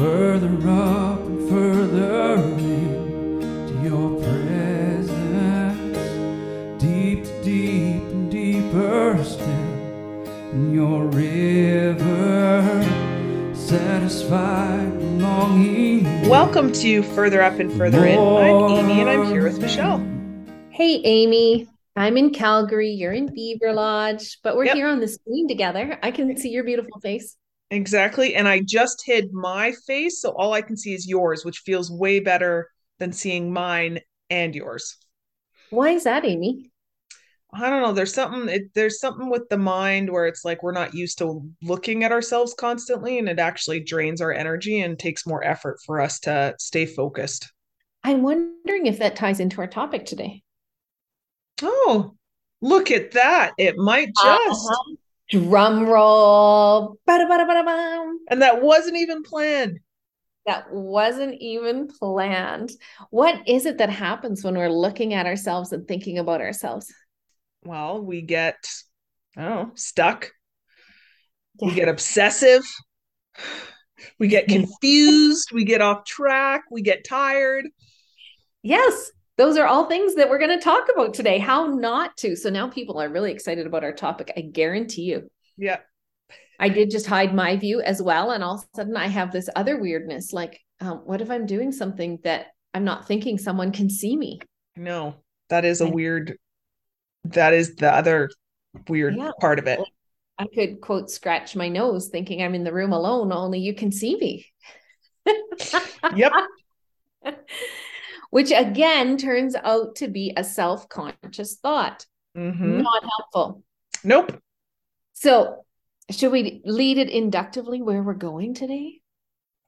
further up and further into your presence, deep to deep and deeper still in your river, satisfied and longing. Welcome to Further Up and Further In. I'm Amy and I'm here with Michelle. Hey, Amy. I'm in Calgary. You're in Beaver Lodge, but we're here on the screen together. I can see your beautiful face. Exactly. And I just hid my face, so all I can see is yours, which feels way better than seeing mine and yours. Why is that, Amy? I don't know. There's something with the mind where it's like we're not used to looking at ourselves constantly, and it actually drains our energy and takes more effort for us to stay focused. I'm wondering if that ties into our topic today. Oh, look at that. It might just... Drum roll. And that wasn't even planned. What is it that happens when we're looking at ourselves and thinking about ourselves? Well, we get, stuck. Yeah. We get obsessive. We get confused. We get off track. We get tired. Yes. Those are all things that we're going to talk about today, how not to. So now people are really excited about our topic. I guarantee you. Yeah. I did just hide my view as well. And all of a sudden I have this other weirdness. Like, what if I'm doing something that I'm not thinking someone can see me? No, that is that is the other weird part of it. I could quote scratch my nose thinking I'm in the room alone, only you can see me. Yep. Which again turns out to be a self-conscious thought. Mm-hmm. Not helpful. Nope. So should we lead it inductively where we're going today?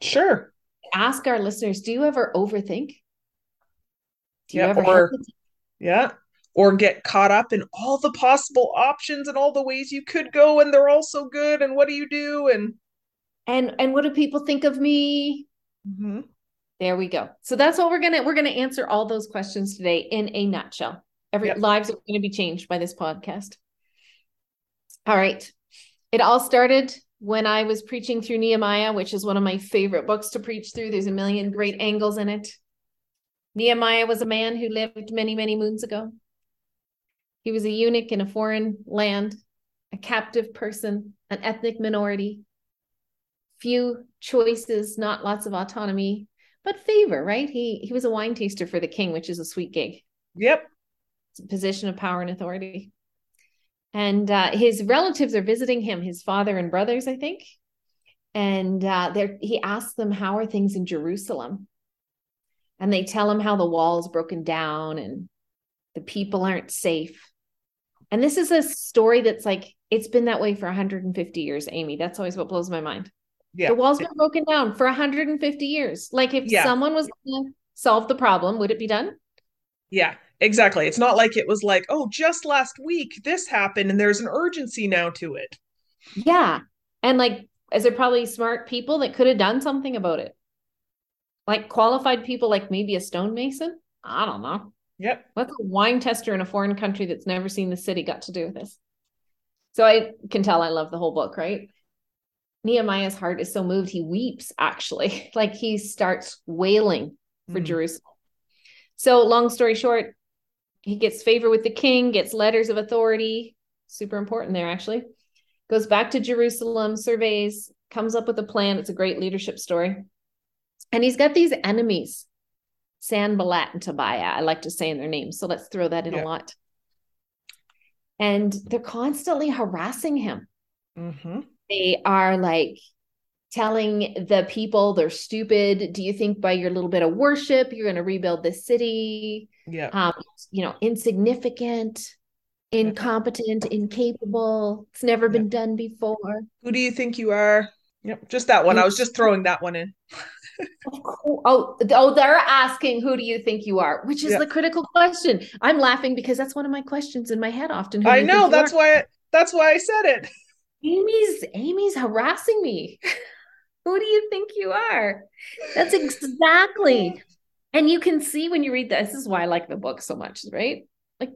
Sure. Ask our listeners, do you ever overthink? Or get caught up in all the possible options and all the ways you could go, and they're all so good, and what do you do? And what do people think of me? Mm-hmm. There we go. So that's what we're going to answer all those questions today in a nutshell. Lives are going to be changed by this podcast. All right. It all started when I was preaching through Nehemiah, which is one of my favorite books to preach through. There's a million great angles in it. Nehemiah was a man who lived many, many moons ago. He was a eunuch in a foreign land, a captive person, an ethnic minority, few choices, not lots of autonomy. But favor, right? He was a wine taster for the king, which is a sweet gig. Yep. It's a position of power and authority. And his relatives are visiting him, his father and brothers, I think. And he asks them, how are things in Jerusalem? And they tell him how the wall's broken down and the people aren't safe. And this is a story that's like, it's been that way for 150 years, Amy. That's always what blows my mind. Yeah. The wall's been broken down for 150 years. Like if someone was going to solve the problem, would it be done? Yeah, exactly. It's not like it was like, oh, just last week this happened and there's an urgency now to it. Yeah. And like, is there probably smart people that could have done something about it? Like qualified people, like maybe a stonemason? I don't know. Yep. What's a wine tester in a foreign country that's never seen the city got to do with this? So I can tell I love the whole book, right? Nehemiah's heart is so moved, he weeps, actually. Like he starts wailing for Jerusalem. So long story short, he gets favor with the king, gets letters of authority. Super important there, actually. Goes back to Jerusalem, surveys, comes up with a plan. It's a great leadership story. And he's got these enemies, Sanballat and Tobiah. I like to say in their names, so let's throw that in a lot. And they're constantly harassing him. Mm-hmm. They are like telling the people they're stupid. Do you think by your little bit of worship, you're going to rebuild this city? Yeah. Insignificant, incompetent, incapable. It's never been done before. Who do you think you are? Yep. Just that one. I was just throwing that one in. Oh, they're asking, who do you think you are? Which is the critical question. I'm laughing because that's one of my questions in my head often. I know. That's why I said it. Amy's harassing me. Who do you think you are? That's exactly. And you can see when you read this is why I like the book so much, right? Like,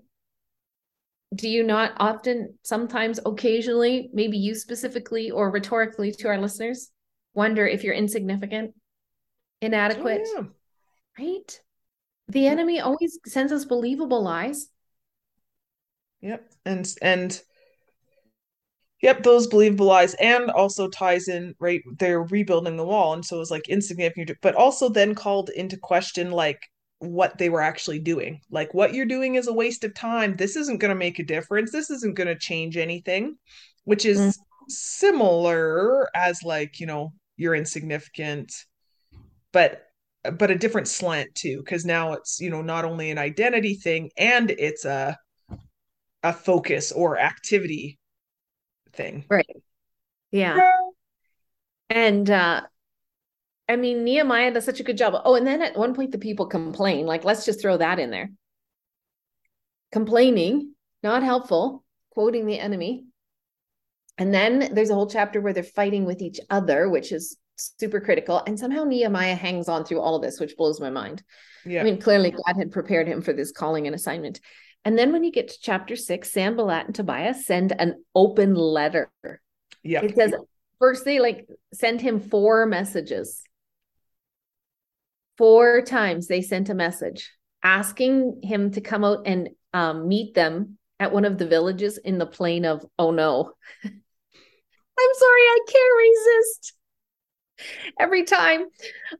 do you not often, sometimes, occasionally, maybe you specifically or rhetorically to our listeners, wonder if you're insignificant, inadequate, oh, yeah. Right? The enemy always sends us believable lies. Yep. And yep, those believable lies, and also ties in, right, they're rebuilding the wall. And so it was like insignificant, but also then called into question, like what they were actually doing, like what you're doing is a waste of time. This isn't going to make a difference. This isn't going to change anything, which is similar as like, you know, you're insignificant, but a different slant too. Cause now it's, you know, not only an identity thing, and it's a focus or activity thing. Right. Yeah. And I mean, Nehemiah does such a good job. Oh, and then at one point the people complain, like, let's just throw that in there. Complaining, not helpful, quoting the enemy. And then there's a whole chapter where they're fighting with each other, which is super critical. And somehow Nehemiah hangs on through all of this, which blows my mind. Yeah. I mean, clearly God had prepared him for this calling and assignment. And then when you get to chapter 6, Sanballat and Tobiah send an open letter. Yeah. It says first they like sent him 4 messages. 4 times they sent a message asking him to come out and meet them at one of the villages in the plain of Ono. I'm sorry, I can't resist. Every time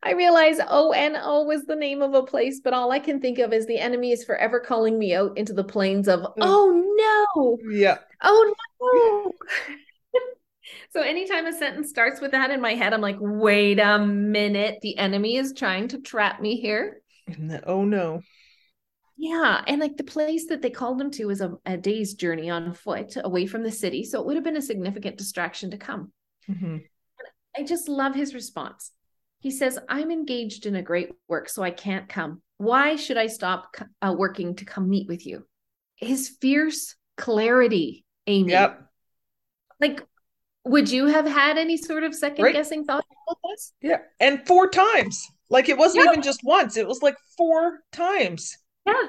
I realize Ono was the name of a place, but all I can think of is the enemy is forever calling me out into the plains of, oh no. Yeah. Oh no. So anytime a sentence starts with that in my head, I'm like, wait a minute. The enemy is trying to trap me here. And the, oh no. Yeah. And like the place that they called him to is a day's journey on foot away from the city. So it would have been a significant distraction to come. Mm-hmm. I just love his response. He says, I'm engaged in a great work, so I can't come. Why should I stop working to come meet with you? His fierce clarity, Amy. Yep. Like, would you have had any sort of second guessing thought about this? Yeah. And 4 times. Like, it wasn't even just once. It was like 4 times. Yeah.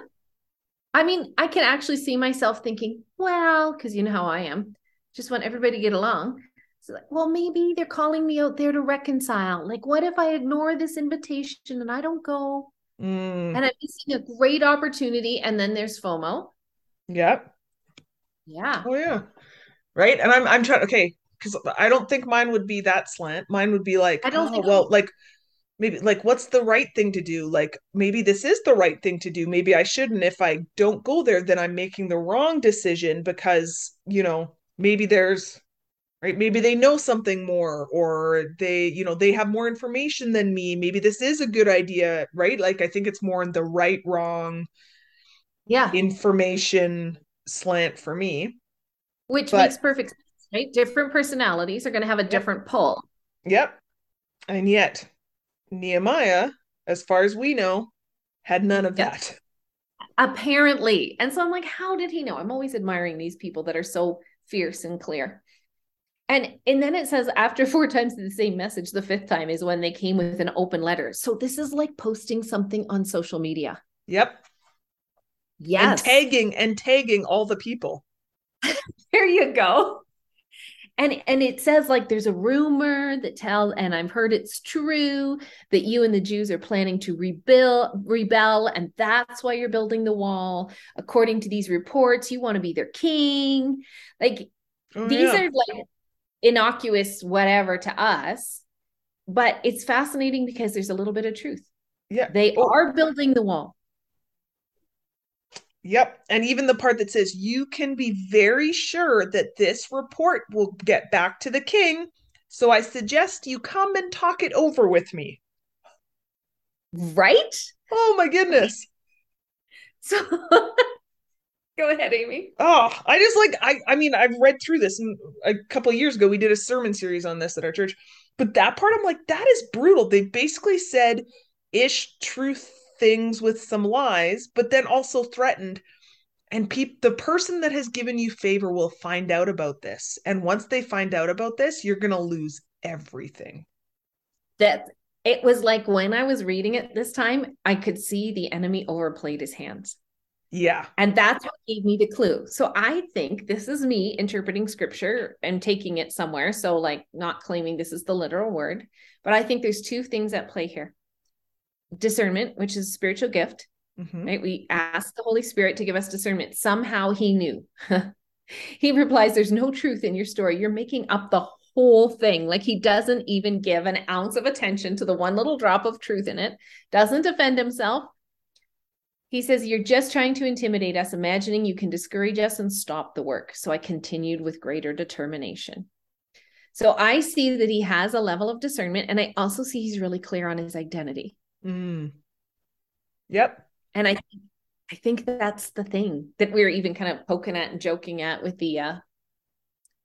I mean, I can actually see myself thinking, well, because you know how I am. Just want everybody to get along. Like, well, maybe they're calling me out there to reconcile. Like, what if I ignore this invitation and I don't go? And I'm missing a great opportunity. And then there's FOMO. Yep. Yeah. Oh yeah. Right. And I'm trying. Okay. Cause I don't think mine would be that slant. Mine would be like, maybe like, what's the right thing to do? Like, maybe this is the right thing to do. Maybe I shouldn't. If I don't go there, then I'm making the wrong decision because, you know, maybe there's, right? Maybe they know something more, or they, you know, they have more information than me. Maybe this is a good idea, right? Like, I think it's more in the right, wrong information slant for me. Which makes perfect sense, right? Different personalities are going to have a different pull. Yep. And yet Nehemiah, as far as we know, had none of that. Apparently. And so I'm like, how did he know? I'm always admiring these people that are so fierce and clear. And then it says after 4 times the same message, the 5th time is when they came with an open letter. So this is like posting something on social media. Yep. Yes. And tagging all the people. There you go. And it says like, there's a rumor that tells, and I've heard it's true that you and the Jews are planning to rebel. And that's why you're building the wall. According to these reports, you want to be their king. Like these are like innocuous whatever to us, but it's fascinating because there's a little bit of truth. Yeah, they are building the wall. Yep. And even the part that says you can be very sure that this report will get back to the king, so I suggest you come and talk it over with me. Right? Oh my goodness. So go ahead, Amy. Oh, I just like, I mean, I've read through this, and a couple of years ago, we did a sermon series on this at our church, but that part, I'm like, that is brutal. They basically said ish truth things with some lies, but then also threatened. And the person that has given you favor will find out about this. And once they find out about this, you're going to lose everything. It was like, when I was reading it this time, I could see the enemy overplayed his hands. Yeah. And that's what gave me the clue. So I think this is me interpreting scripture and taking it somewhere. So like, not claiming this is the literal word, but I think there's 2 things at play here. discernment, which is a spiritual gift, right? We ask the Holy Spirit to give us discernment. Somehow he knew. He replies, there's no truth in your story. You're making up the whole thing. Like, he doesn't even give an ounce of attention to the one little drop of truth in it. Doesn't defend himself. He says, you're just trying to intimidate us, imagining you can discourage us and stop the work. So I continued with greater determination. So I see that he has a level of discernment, and I also see he's really clear on his identity. Yep. And I think that's the thing that we're even kind of poking at and joking at with the,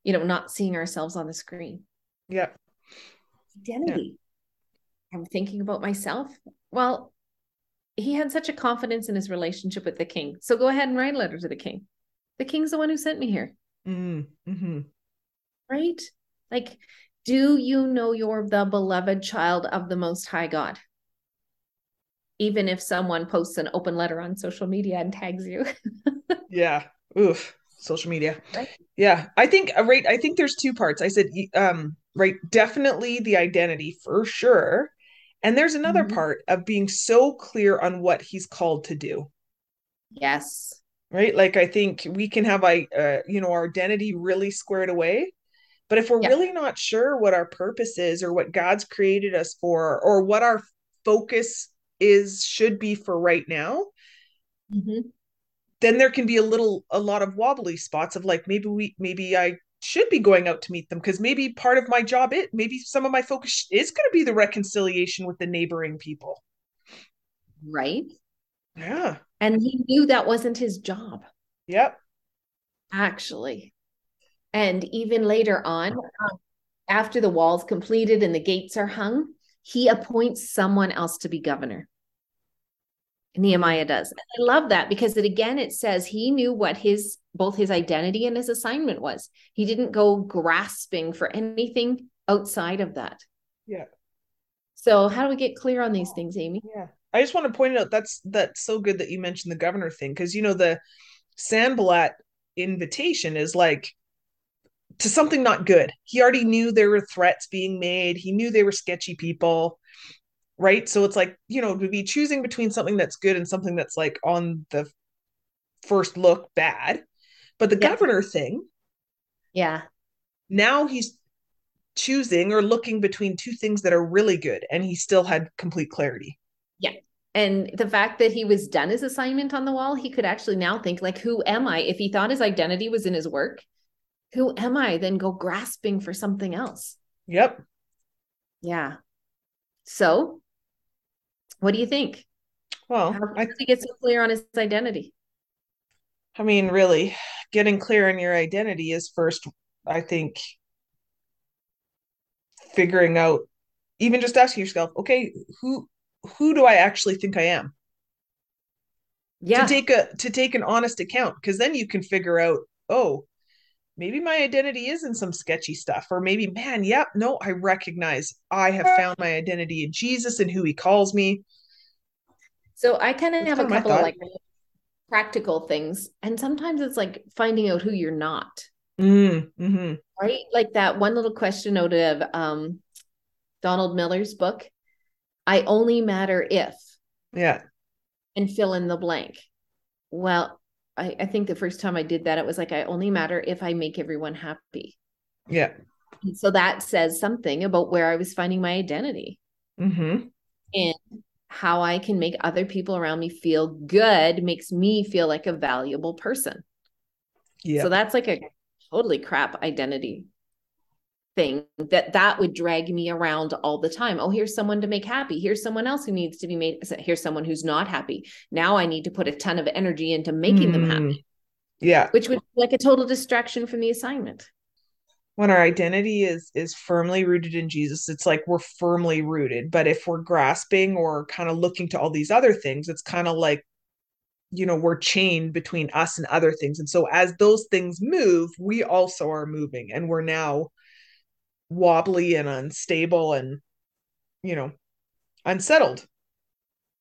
not seeing ourselves on the screen. Yep. Identity. Yep. I'm thinking about myself. Well, he had such a confidence in his relationship with the king. So go ahead and write a letter to the king. The king's the one who sent me here. Right? Like, do you know you're the beloved child of the Most High God? Even if someone posts an open letter on social media and tags you. Yeah. Oof. Social media. Right? Yeah. I think there's two parts. I said, right. Definitely the identity for sure. And there's another part of being so clear on what he's called to do. Yes. Right. Like, I think we can have, our identity really squared away, but if we're really not sure what our purpose is or what God's created us for, or what our focus should be for right now, then there can be a lot of wobbly spots of like, maybe I should be going out to meet them, because maybe part of my job, maybe some of my focus is going to be the reconciliation with the neighboring people. Right. Yeah. And he knew that wasn't his job. Yep. Actually. And even later on, after the wall's completed and the gates are hung, he appoints someone else to be governor. Nehemiah does. And I love that, because it says he knew what both his identity and his assignment was. He didn't go grasping for anything outside of that. Yeah. So how do we get clear on these things, Amy? Yeah. I just want to point out that's so good that you mentioned the governor thing. Cause the Sanballat invitation is like, to something not good. He already knew there were threats being made. He knew they were sketchy people, right? So it's like, to be choosing between something that's good and something that's like on the first look bad. But the governor thing. Yeah. Now he's choosing or looking between two things that are really good. And he still had complete clarity. Yeah. And the fact that he was done his assignment on the wall, he could actually now think like, who am I? If he thought his identity was in his work, who am I? Then go grasping for something else. Yep. Yeah. So what do you think? Well, how does he get so clear on his identity? I mean, really getting clear on your identity is first, I think, figuring out, even just asking yourself, okay, who do I actually think I am? Yeah. To take an honest account, because then you can figure out, oh, maybe my identity is in some sketchy stuff, or maybe, I recognize I have found my identity in Jesus and who he calls me. So I kind of have a couple of like practical things. And sometimes it's like finding out who you're not, right? Like that one little question out of Donald Miller's book, I Only Matter If, and fill in the blank. Well, I think the first time I did that, it was like, I only matter if I make everyone happy. Yeah. And so that says something about where I was finding my identity and how I can make other people around me feel good makes me feel like a valuable person. Yeah. So that's like a totally crap identity thing that would drag me around all the time. Oh, here's someone to make happy. Here's someone else who needs to be made. Here's someone who's not happy. Now I need to put a ton of energy into making them happy. Yeah. Which would be like a total distraction from the assignment. When our identity is firmly rooted in Jesus, it's like we're firmly rooted. But if we're grasping or kind of looking to all these other things, it's kind of like, we're chained between us and other things. And so as those things move, we also are moving, and we're now wobbly and unstable and unsettled.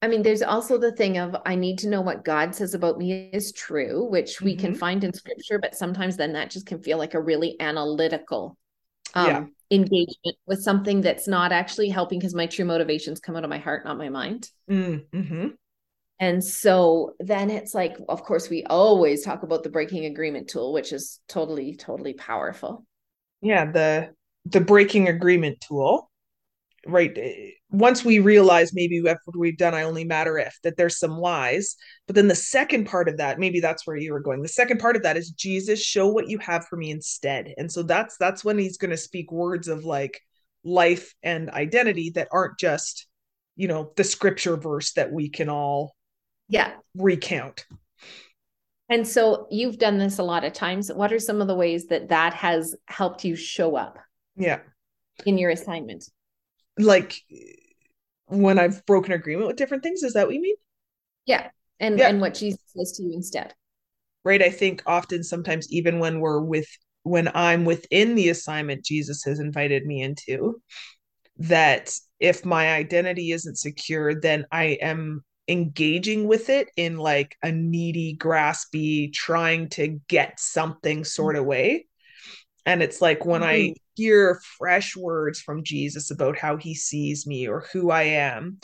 I mean, there's also the thing of I need to know what God says about me is true, which we can find in scripture, but sometimes then that just can feel like a really analytical engagement with something that's not actually helping, because my true motivations come out of my heart, not my mind. Mm-hmm. And so then it's like, of course, we always talk about the breaking agreement tool, which is totally, totally powerful. Yeah, the breaking agreement tool, right? Once we realize maybe what we've done, I only matter if, that there's some lies. But then the second part of that, maybe that's where you were going. The second part of that is, Jesus, show what you have for me instead. And so that's when he's going to speak words of like life and identity that aren't just, you know, the scripture verse that we can all recount. And so you've done this a lot of times. What are some of the ways that has helped you show up? Yeah. In your assignment? Like when I've broken agreement with different things, is that what you mean? Yeah. And what Jesus says to you instead. Right. I think often, sometimes even when I'm within the assignment Jesus has invited me into, that if my identity isn't secure, then I am engaging with it in like a needy, graspy, trying to get something sort of way. And it's like when I hear fresh words from Jesus about how he sees me or who I am,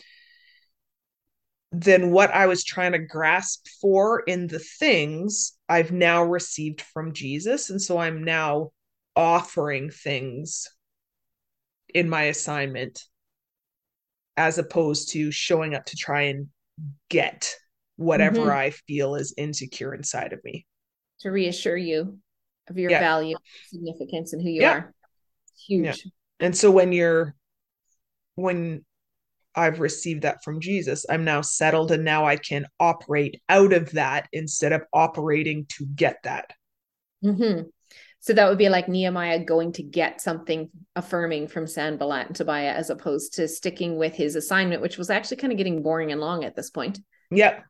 then what I was trying to grasp for in the things I've now received from Jesus. And so I'm now offering things in my assignment, as opposed to showing up to try and get whatever I feel is insecure inside of me. To reassure you of your value, significance, and who you are. Huge. Yeah. And so when I've received that from Jesus, I'm now settled, and now I can operate out of that instead of operating to get that. Mm-hmm. So that would be like Nehemiah going to get something affirming from Sanballat and Tobiah, as opposed to sticking with his assignment, which was actually kind of getting boring and long at this point. Yep.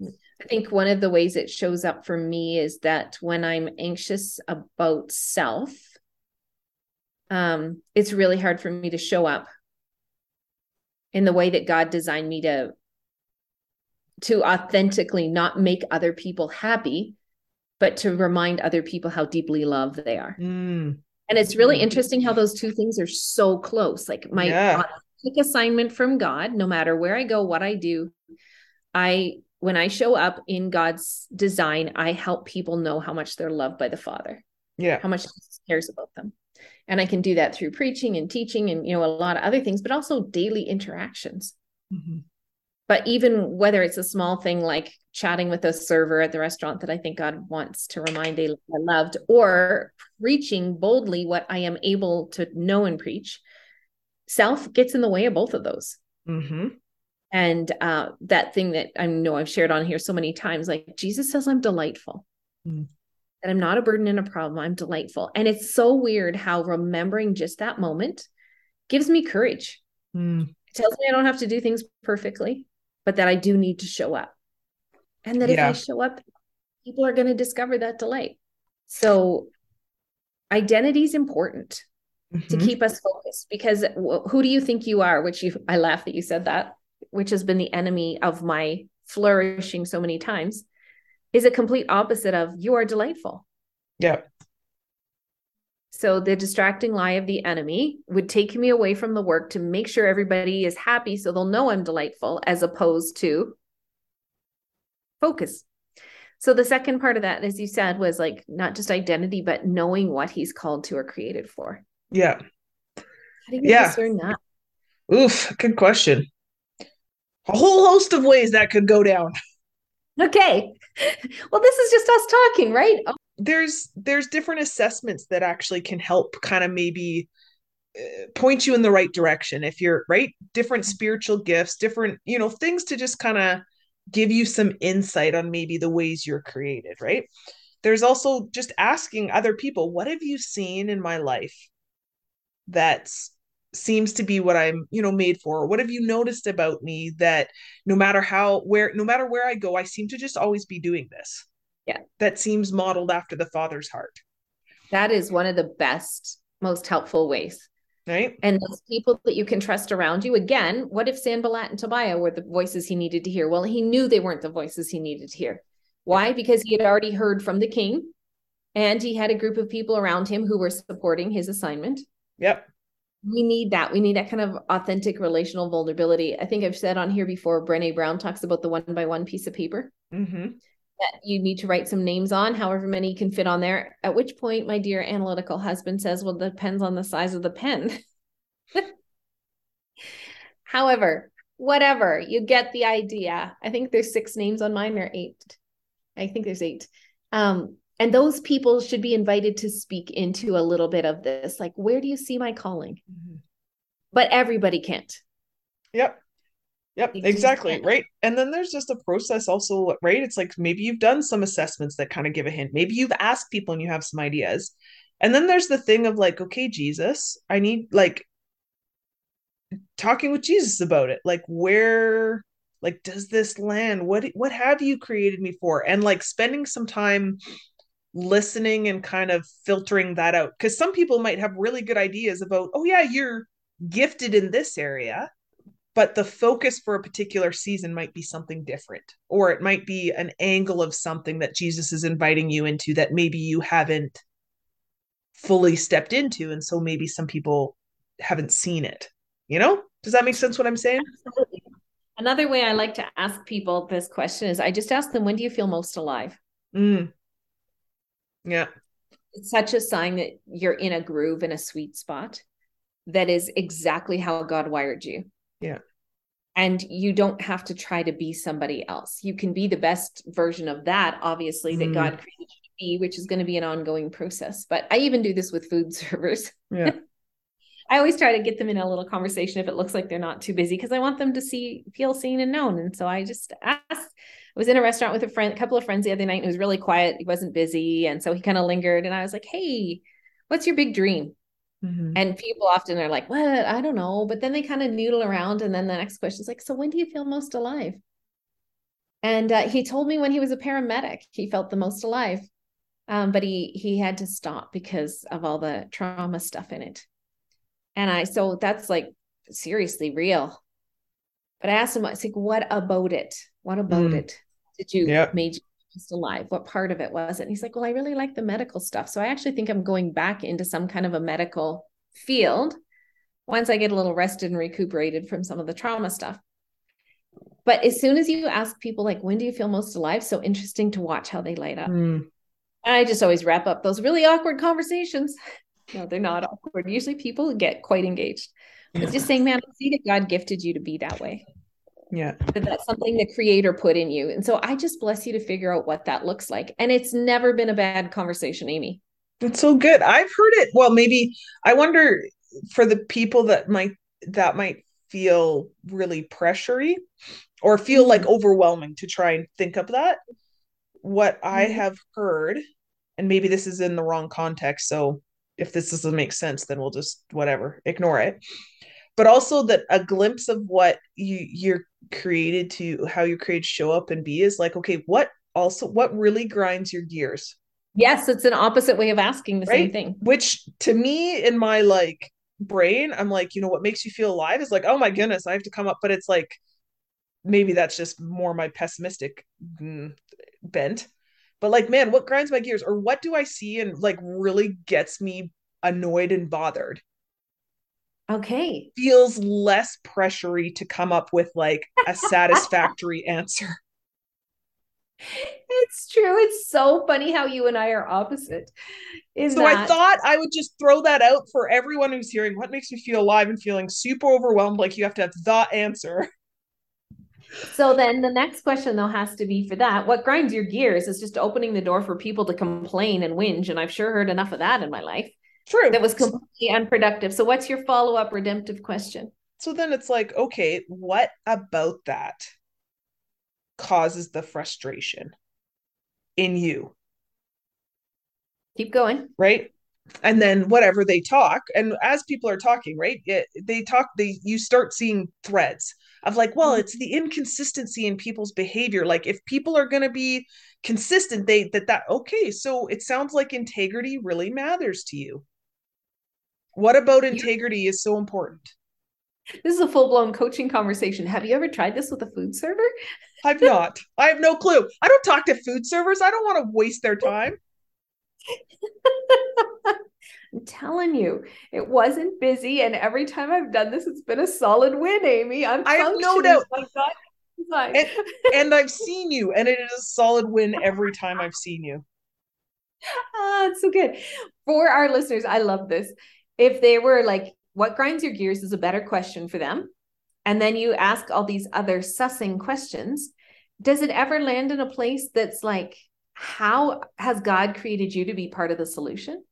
I think one of the ways it shows up for me is that when I'm anxious about self, it's really hard for me to show up in the way that God designed me to authentically not make other people happy, but to remind other people how deeply loved they are. Mm. And it's really interesting how those two things are so close. Like my assignment from God, no matter where I go, what I do, when I show up in God's design, I help people know how much they're loved by the Father. Yeah. How much Jesus cares about them. And I can do that through preaching and teaching and, you know, a lot of other things, but also daily interactions. Mm-hmm. But even whether it's a small thing like chatting with a server at the restaurant that I think God wants to remind they loved, or preaching boldly what I am able to know and preach, self gets in the way of both of those. Mm-hmm. And that thing that I know I've shared on here so many times, like Jesus says, I'm delightful. Mm-hmm. And I'm not a burden and a problem. I'm delightful. And it's so weird how remembering just that moment gives me courage. Mm. It tells me I don't have to do things perfectly, but that I do need to show up. And that if I show up, people are going to discover that delight. So identity is important to keep us focused, because who do you think you are? I laugh that you said that, which has been the enemy of my flourishing so many times, is a complete opposite of you are delightful. Yeah. So the distracting lie of the enemy would take me away from the work to make sure everybody is happy so they'll know I'm delightful, as opposed to focus. So the second part of that, as you said, was like not just identity, but knowing what he's called to or created for. Yeah. How do you discern that? Oof, good question. A whole host of ways that could go down. Okay. Well, this is just us talking, right? There's different assessments that actually can help kind of maybe point you in the right direction. If you're right, different spiritual gifts, different, you know, things to just kind of give you some insight on maybe the ways you're created, right? There's also just asking other people, what have you seen in my life that's seems to be what I'm, you know, made for? What have you noticed about me that no matter where I go, I seem to just always be doing this? Yeah. That seems modeled after the Father's heart. That is one of the best, most helpful ways. Right. And those people that you can trust around you. Again, what if Sanballat and Tobiah were the voices he needed to hear? Well, he knew they weren't the voices he needed to hear. Why? Because he had already heard from the king. And he had a group of people around him who were supporting his assignment. Yep. We need that. We need that kind of authentic relational vulnerability. I think I've said on here before, Brené Brown talks about the 1 by 1 piece of paper that you need to write some names on, however many can fit on there. At which point, my dear analytical husband says, well, it depends on the size of the pen. However, whatever, you get the idea. I think there's 6 names on mine or 8. I think there's 8. And those people should be invited to speak into a little bit of this. Like, where do you see my calling? Mm-hmm. But everybody can't. Yep. Yep. Exactly. Right. And then there's just a process also, right? It's like, maybe you've done some assessments that kind of give a hint. Maybe you've asked people and you have some ideas. And then there's the thing of like, okay, Jesus, I need like talking with Jesus about it. Like, where, like, does this land? What have you created me for? And like spending some time listening and kind of filtering that out, because some people might have really good ideas about, oh yeah, you're gifted in this area, but the focus for a particular season might be something different, or it might be an angle of something that Jesus is inviting you into that maybe you haven't fully stepped into, and so maybe some people haven't seen it. You know, does that make sense what I'm saying? Absolutely. Another way I like to ask people this question is I just ask them, when do you feel most alive? Mm. Yeah. It's such a sign that you're in a groove and a sweet spot. That is exactly how God wired you. Yeah. And you don't have to try to be somebody else. You can be the best version of that, obviously, that God created you to be, which is going to be an ongoing process. But I even do this with food servers. Yeah. I always try to get them in a little conversation if it looks like they're not too busy, because I want them to feel seen and known. And so I just asked. I was in a restaurant with a couple of friends the other night. It was really quiet. He wasn't busy. And so he kind of lingered. And I was like, hey, what's your big dream? Mm-hmm. And people often are like, what? I don't know. But then they kind of noodle around. And then the next question is like, so when do you feel most alive? And he told me when he was a paramedic, he felt the most alive. But he had to stop because of all the trauma stuff in it. And so that's like seriously real. But I asked him, I was like, what about it? What about it? Did you made you just alive? What part of it was it? And he's like, well, I really like the medical stuff. So I actually think I'm going back into some kind of a medical field once I get a little rested and recuperated from some of the trauma stuff. But as soon as you ask people, like, when do you feel most alive? So interesting to watch how they light up. I just always wrap up those really awkward conversations. No, they're not awkward. Usually people get quite engaged. It's just saying, man, I see that God gifted you to be that way. Yeah. But that's something the Creator put in you. And so I just bless you to figure out what that looks like. And it's never been a bad conversation, Amy. It's so good. I've heard it. Well, maybe I wonder for the people that might feel really pressury or feel like overwhelming to try and think of that. What I have heard, and maybe this is in the wrong context, so if this doesn't make sense, then we'll just whatever, ignore it. But also that a glimpse of what you're created to, how you're created to show up and be is like, okay, what really grinds your gears? Yes. It's an opposite way of asking the same thing. Which to me in my like brain, I'm like, you know, what makes you feel alive is like, oh my goodness, I have to come up. But it's like, maybe that's just more my pessimistic bent. But like, man, what grinds my gears, or what do I see and like really gets me annoyed and bothered? Okay. Feels less pressury to come up with like a satisfactory answer. It's true. It's so funny how you and I are opposite. I thought I would just throw that out for everyone who's hearing what makes you feel alive and feeling super overwhelmed. Like you have to have the answer. So then the next question though has to be for that. What grinds your gears is just opening the door for people to complain and whinge. And I've sure heard enough of that in my life. True. That was completely unproductive. So what's your follow-up redemptive question? So then it's like, okay, what about that causes the frustration in you? Keep going. Right. And then whatever they talk, and as people are talking, right, you start seeing threads of like, well, it's the inconsistency in people's behavior. Like if people are going to be consistent, okay. So it sounds like integrity really matters to you. What about integrity is so important? This is a full-blown coaching conversation. Have you ever tried this with a food server? I've not. I have no clue. I don't talk to food servers. I don't want to waste their time. I'm telling you, it wasn't busy. And every time I've done this, it's been a solid win, Amy. I have no doubt. And I've seen you, and it is a solid win every time I've seen you. Ah, it's so good. For our listeners, I love this. If they were like, what grinds your gears is a better question for them. And then you ask all these other sussing questions. Does it ever land in a place that's like, how has God created you to be part of the solution?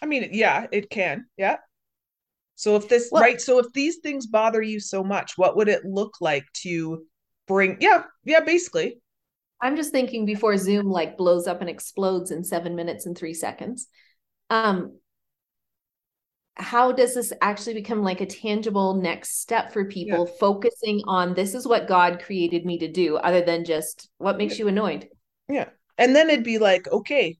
I mean, yeah, it can. Yeah. So if this, well, right. So if these things bother you so much, what would it look like to bring? Yeah. Yeah. Basically. I'm just thinking before Zoom like blows up and explodes in 7 minutes and 3 seconds. How does this actually become like a tangible next step for people focusing on this is what God created me to do other than just what makes you annoyed? Yeah. And then it'd be like, okay,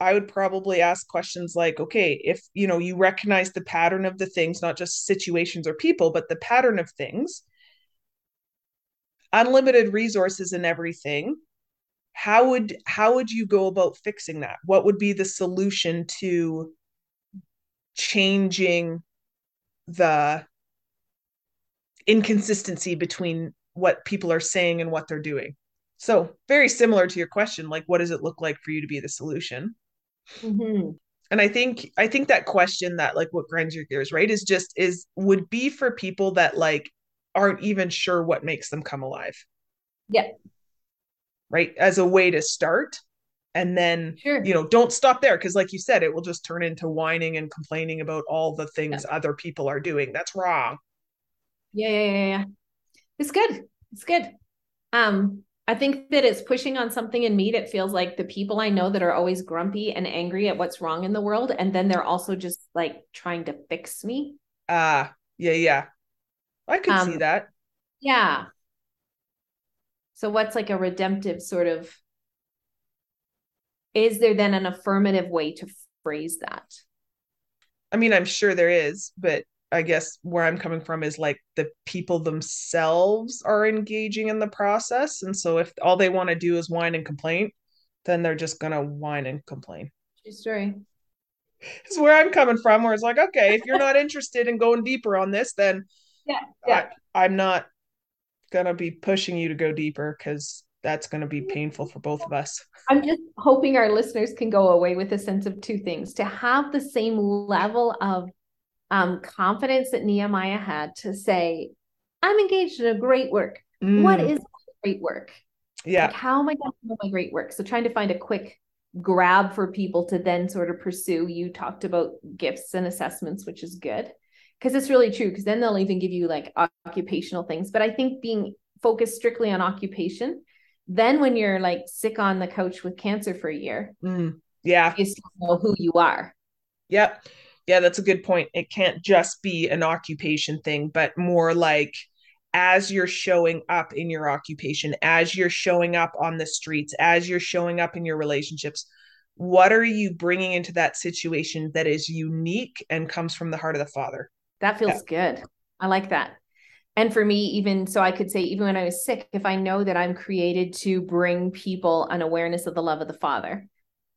I would probably ask questions like, okay, if, you know, you recognize the pattern of the things, not just situations or people, but the pattern of things, unlimited resources and everything. How would you go about fixing that? What would be the solution to changing the inconsistency between what people are saying and what they're doing? So very similar to your question, like, what does it look like for you to be the solution? Mm-hmm. And I think that question, that like what grinds your gears, right, would be for people that like aren't even sure what makes them come alive. Yeah. Right. As a way to start. And then, you know, don't stop there. 'Cause like you said, it will just turn into whining and complaining about all the things other people are doing. That's wrong. Yeah. It's good. I think that it's pushing on something in me that feels like the people I know that are always grumpy and angry at what's wrong in the world. And then they're also just like trying to fix me. Yeah. I could see that. Yeah. So what's like a redemptive sort of, is there then an affirmative way to phrase that? I mean, I'm sure there is, but I guess where I'm coming from is like the people themselves are engaging in the process. And so if all they want to do is whine and complain, then they're just going to whine and complain. True story. It's where I'm coming from, where it's like, okay, if you're not interested in going deeper on this, then I'm not going to be pushing you to go deeper, because that's going to be painful for both of us. I'm just hoping our listeners can go away with a sense of two things: to have the same level of confidence that Nehemiah had to say, I'm engaged in a great work. What is great work? Yeah. Like, how am I going to do my great work? So trying to find a quick grab for people to then sort of pursue. You talked about gifts and assessments, which is good, because it's really true, because then they'll even give you like occupational things. But I think being focused strictly on occupation, then when you're like sick on the couch with cancer for a year, you still know who you are. Yep. Yeah, that's a good point. It can't just be an occupation thing, but more like as you're showing up in your occupation, as you're showing up on the streets, as you're showing up in your relationships, what are you bringing into that situation that is unique and comes from the heart of the Father? That feels good. I like that. And for me, even so, I could say, even when I was sick, if I know that I'm created to bring people an awareness of the love of the Father,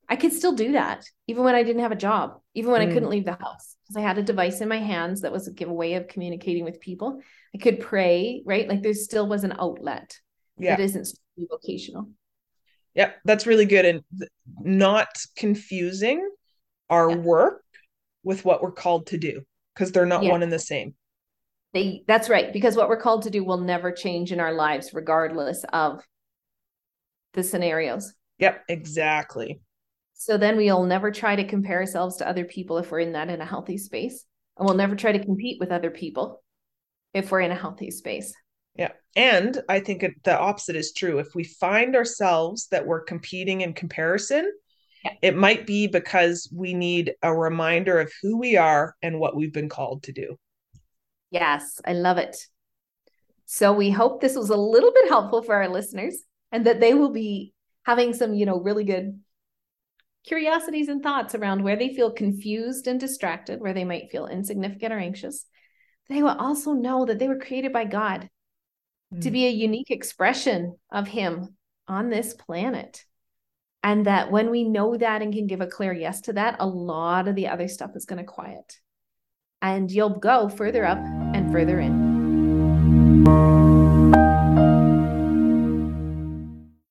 I could still do that, even when I didn't have a job, even when I couldn't leave the house, because I had a device in my hands that was a way of communicating with people. I could pray, right? Like there still was an outlet that isn't vocational. Yeah, that's really good. And not confusing our work with what we're called to do, because they're not one and the same. That's right. Because what we're called to do will never change in our lives, regardless of the scenarios. Yep, exactly. So then we'll never try to compare ourselves to other people if we're in a healthy space. And we'll never try to compete with other people if we're in a healthy space. Yeah. And I think the opposite is true. If we find ourselves that we're competing in comparison, it might be because we need a reminder of who we are and what we've been called to do. Yes, I love it. So we hope this was a little bit helpful for our listeners, and that they will be having some, really good curiosities and thoughts around where they feel confused and distracted, where they might feel insignificant or anxious. They will also know that they were created by God to be a unique expression of Him on this planet. And that when we know that and can give a clear yes to that, a lot of the other stuff is going to quiet. And you'll go further up and further in.